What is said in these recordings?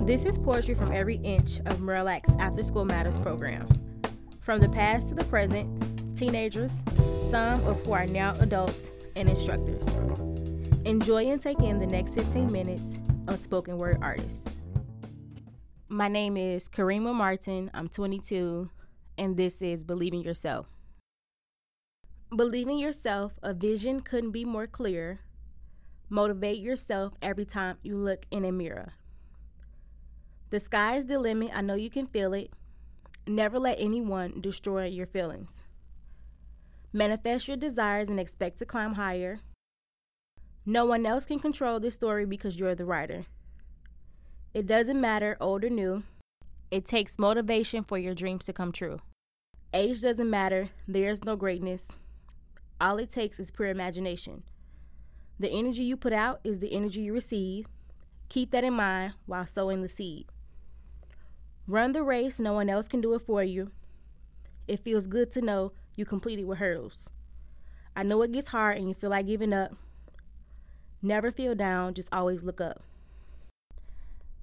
This is poetry from every inch of Marillac's After School Matters program. From the past to the present, teenagers, some of who are now adults, and instructors. Enjoy and take in the next 15 minutes of spoken word artists. My name is Karima Martin, I'm 22, and this is Believing Yourself. Believing yourself, a vision couldn't be more clear. Motivate yourself every time you look in a mirror. The sky is the limit, I know you can feel it. Never let anyone destroy your feelings. Manifest your desires and expect to climb higher. No one else can control this story because you're the writer. It doesn't matter, old or new. It takes motivation for your dreams to come true. Age doesn't matter. There is no greatness. All it takes is pure imagination. The energy you put out is the energy you receive. Keep that in mind while sowing the seed. Run the race. No one else can do it for you. It feels good to know you completed with hurdles. I know it gets hard and you feel like giving up. Never feel down, just always look up.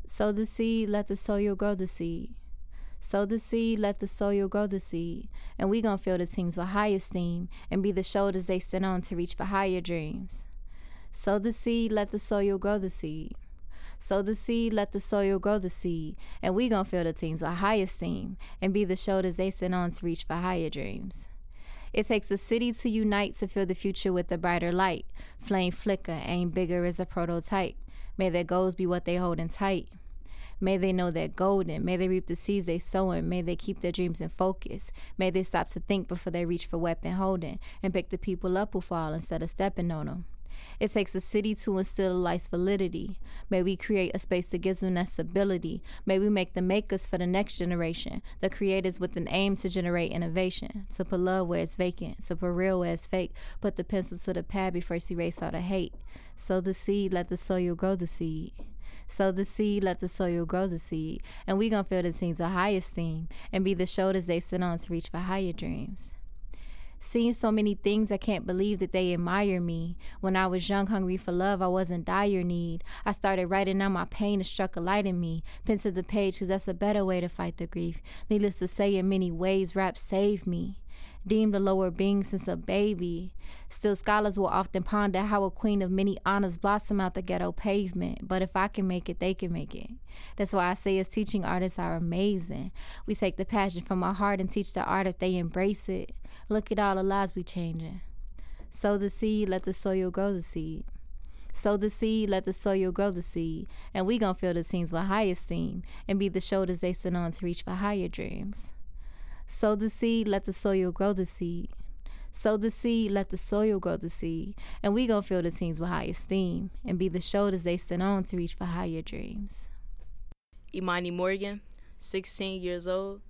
Sow the seed, let the soil grow the seed. Sow the seed, let the soil grow the seed. And we gon' fill the teams with high esteem and be the shoulders they sent on to reach for higher dreams. Sow the seed, let the soil grow the seed. Sow the seed, let the soil grow the seed. And we gon' fill the teams with high esteem and be the shoulders they sent on to reach for higher dreams. It takes a city to unite to fill the future with a brighter light. Flame flicker, aim bigger as a prototype. May their goals be what they holdin' tight. May they know they're golden. May they reap the seeds they sowin'. May they keep their dreams in focus. May they stop to think before they reach for weapon holding and pick the people up who fall instead of stepping on them. It takes a city to instill life's validity. May we create a space that gives them that stability. May we make the makers for the next generation, the creators with an aim to generate innovation, to put love where it's vacant, to put real where it's fake, put the pencil to the pad before she erase all the hate. Sow the seed, let the soil grow the seed. Sow the seed, let the soil grow the seed. And we gon' fill the teams of high esteem and be the shoulders they sit on to reach for higher dreams. Seeing so many things, I can't believe that they admire me. When I was young, hungry for love, I was in dire need. I started writing out my pain and struck a light in me. Pen to the page, cause that's a better way to fight the grief. Needless to say, in many ways, rap saved me. Deemed a lower being since a baby. Still, scholars will often ponder how a queen of many honors blossom out the ghetto pavement. But if I can make it, they can make it. That's why I say as teaching artists are amazing. We take the passion from our heart and teach the art if they embrace it. Look at all the lives we changing. Sow the seed, let the soil grow the seed. Sow the seed, let the soil grow the seed. And we gon' fill the teams with high esteem and be the shoulders they sit on to reach for higher dreams. Sow the seed, let the soil grow the seed. Sow the seed, let the soil grow the seed. And we gon' fill the teams with high esteem and be the shoulders they sent on to reach for higher dreams. Imani Morgan, 16 years old.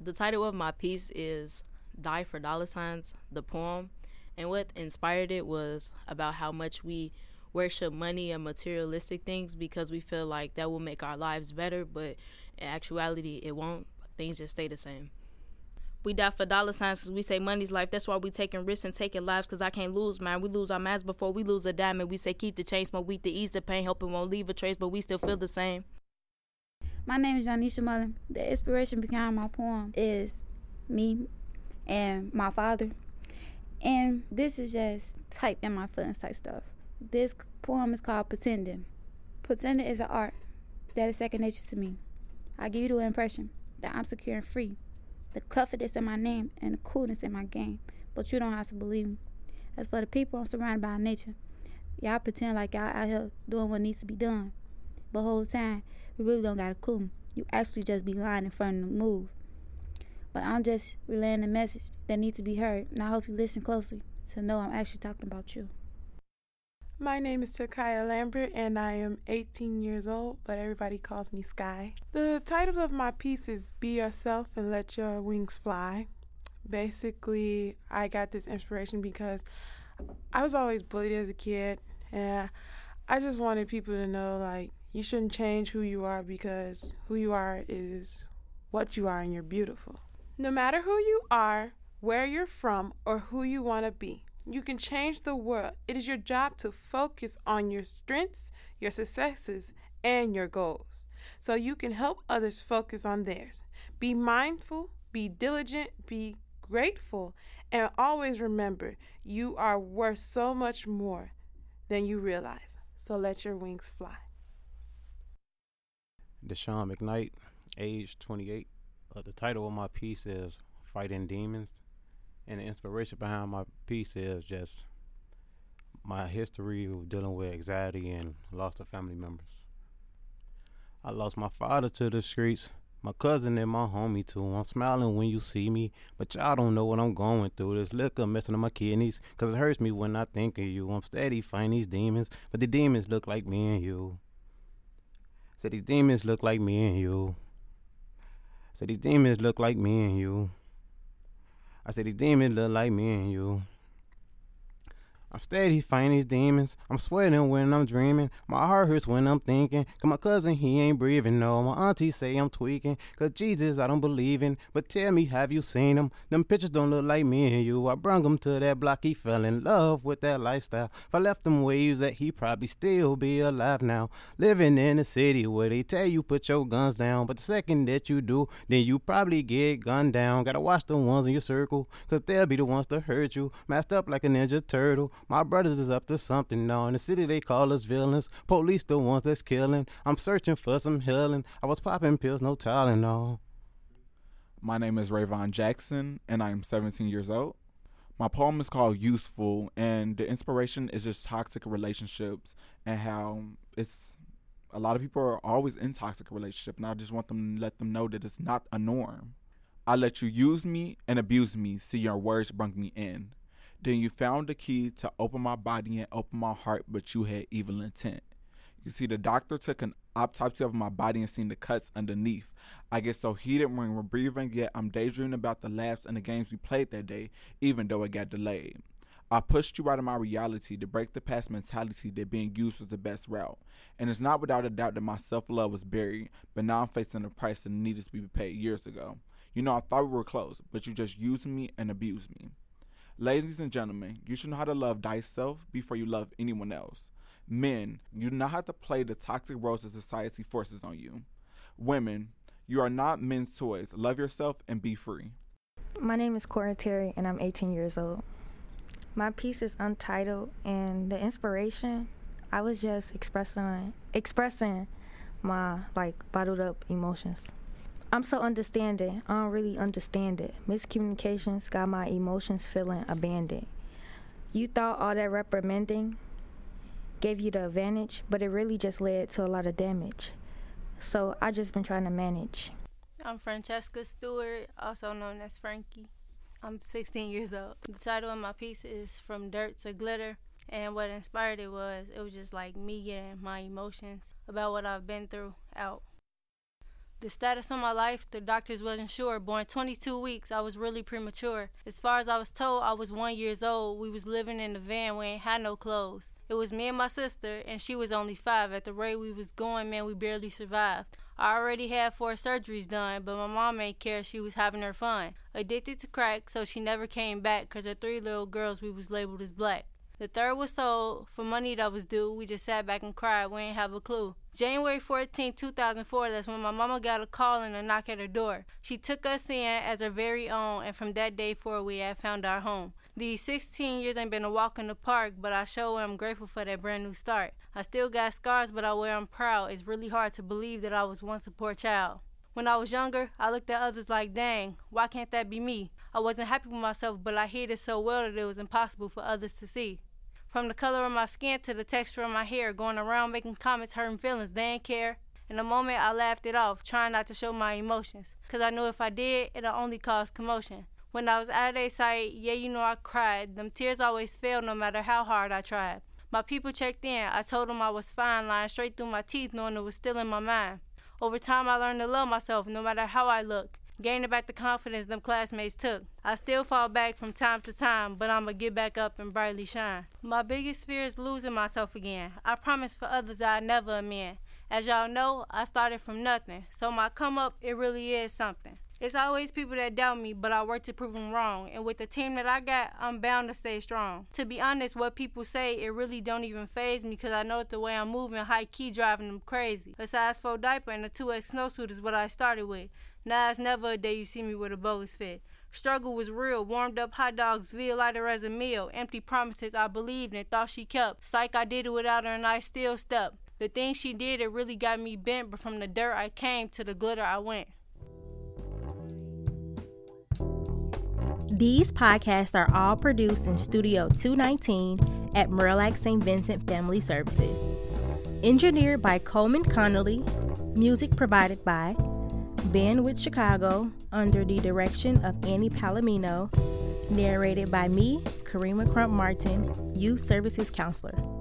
The title of my piece is Die for Dollar Signs, the poem. And what inspired it was about how much we worship money and materialistic things because we feel like that will make our lives better, but in actuality, it won't. Things just stay the same. We die for dollar signs because we say money's life. That's why we taking risks and taking lives because I can't lose, man. We lose our minds before we lose a diamond. We say keep the change, smoke weed to ease the pain. Hope it won't leave a trace, but we still feel the same. My name is Janisha Mullin. The inspiration behind my poem is me and my father. And this is just type in my feelings type stuff. This poem is called Pretending. Pretending is an art that is second nature to me. I give you the impression that I'm secure and free. The confidence in my name and the coolness in my game. But you don't have to believe me. As for the people, I'm surrounded by nature. Y'all pretend like y'all out here doing what needs to be done. But whole time, you really don't got a clue. You actually just be lying in front of the move. But I'm just relaying the message that needs to be heard. And I hope you listen closely to know I'm actually talking about you. My name is Takaya Lambert, and I am 18 years old, but everybody calls me Sky. The title of my piece is Be Yourself and Let Your Wings Fly. Basically, I got this inspiration because I was always bullied as a kid, and I just wanted people to know, like, you shouldn't change who you are because who you are is what you are, and you're beautiful. No matter who you are, where you're from, or who you want to be, you can change the world. It is your job to focus on your strengths, your successes, and your goals. so you can help others focus on theirs. Be mindful, be diligent, be grateful, and always remember you are worth so much more than you realize. So let your wings fly. Deshawn McKnight, age 28. The title of my piece is Fighting Demons. And the inspiration behind my piece is just my history of dealing with anxiety and loss of family members. I lost my father to the streets, my cousin and my homie too. I'm smiling when you see me, but y'all don't know what I'm going through. This liquor messing up my kidneys, cause it hurts me when I think of you. I'm steady fighting these demons, but the demons look like me and you. Said these demons look like me and you. Said these demons look like me and you. I said these demons look like me and you. I'm steady fighting these demons. I'm sweating when I'm dreaming. My heart hurts when I'm thinking. Cause my cousin, he ain't breathing. No, my auntie say I'm tweaking. Cause Jesus, I don't believe in. But tell me, have you seen them? Them pictures don't look like me and you. I brung him to that block. He fell in love with that lifestyle. If I left them waves, that he probably still be alive now. Living in a city where they tell you put your guns down. But the second that you do, then you probably get gunned down. Gotta watch the ones in your circle. Cause they'll be the ones to hurt you. Masked up like a Ninja Turtle. My brothers is up to something now. In the city they call us villains. Police the ones that's killing. I'm searching for some healing. I was popping pills, no Tylenol. My name is Rayvon Jackson, and I am 17 years old. My poem is called Useful, and the inspiration is just toxic relationships and how it's a lot of people are always in toxic relationships, and I just want them to let them know that it's not a norm. I let you use me and abuse me, see your words bring me in. Then you found the key to open my body and open my heart, but you had evil intent. You see, the doctor took an autopsy of my body and seen the cuts underneath. I get so heated when we're breathing, yet I'm daydreaming about the laughs and the games we played that day, even though it got delayed. I pushed you out of my reality to break the past mentality that being used was the best route. And it's not without a doubt that my self-love was buried, but now I'm facing a price that needed to be paid years ago. You know, I thought we were close, but you just used me and abused me. Ladies and gentlemen, you should know how to love thyself before you love anyone else. Men, you do not have to play the toxic roles that society forces on you. Women, you are not men's toys. Love yourself and be free. My name is Cora Terry, and I'm 18 years old. My piece is untitled, and the inspiration, I was just expressing my bottled up emotions. I'm so understanding. I don't really understand it. Miscommunications got my emotions feeling abandoned. You thought all that reprimanding gave you the advantage, but it really just led to a lot of damage. So I just been trying to manage. I'm Francesca Stewart, also known as Frankie. I'm 16 years old. The title of my piece is From Dirt to Glitter. And what inspired it was just me getting my emotions about what I've been through out. The status of my life, the doctors wasn't sure. Born 22 weeks, I was really premature. As far as I was told, I was 1 year old. We was living in a van, we ain't had no clothes. It was me and my sister, and she was only 5. At the rate we was going, man, we barely survived. I already had 4 surgeries done, but my mom ain't care, she was having her fun. Addicted to crack, so she never came back, cause her 3 little girls we was labeled as black. The third was sold for money that was due. We just sat back and cried. We ain't have a clue. January 14, 2004, that's when my mama got a call and a knock at her door. She took us in as her very own, and from that day forward, we had found our home. These 16 years ain't been a walk in the park, but I sure am grateful for that brand new start. I still got scars, but I wear them proud. It's really hard to believe that I was once a poor child. When I was younger, I looked at others like, dang, why can't that be me? I wasn't happy with myself, but I hid it so well that it was impossible for others to see. From the color of my skin to the texture of my hair, going around making comments, hurting feelings, they ain't care. In the moment, I laughed it off, trying not to show my emotions, because I knew if I did, it'll only cause commotion. When I was out of their sight, yeah, you know I cried. Them tears always fell no matter how hard I tried. My people checked in. I told them I was fine, lying straight through my teeth, knowing it was still in my mind. Over time, I learned to love myself no matter how I look. Gaining back the confidence them classmates took. I still fall back from time to time, but I'ma get back up and brightly shine. My biggest fear is losing myself again. I promise for others I'll never amend. As y'all know, I started from nothing, so my come up, it really is something. It's always people that doubt me, but I work to prove them wrong. And with the team that I got, I'm bound to stay strong. To be honest, what people say, it really don't even faze me, because I know that the way I'm moving, high-key driving them crazy. A size 4 diaper and a 2X snowsuit is what I started with. Now it's never a day you see me with a bogus fit. Struggle was real. Warmed up hot dogs, veal lighter as a meal. Empty promises I believed and thought she kept. Psych, I did it without her and I still stepped. The things she did, it really got me bent, but from the dirt I came to the glitter I went. These podcasts are all produced in Studio 219 at Marillac St. Vincent Family Services. Engineered by Coleman Connolly. Music provided by Bandwidth Chicago under the direction of Annie Palomino. Narrated by me, Karima Crump-Martin, Youth Services Counselor.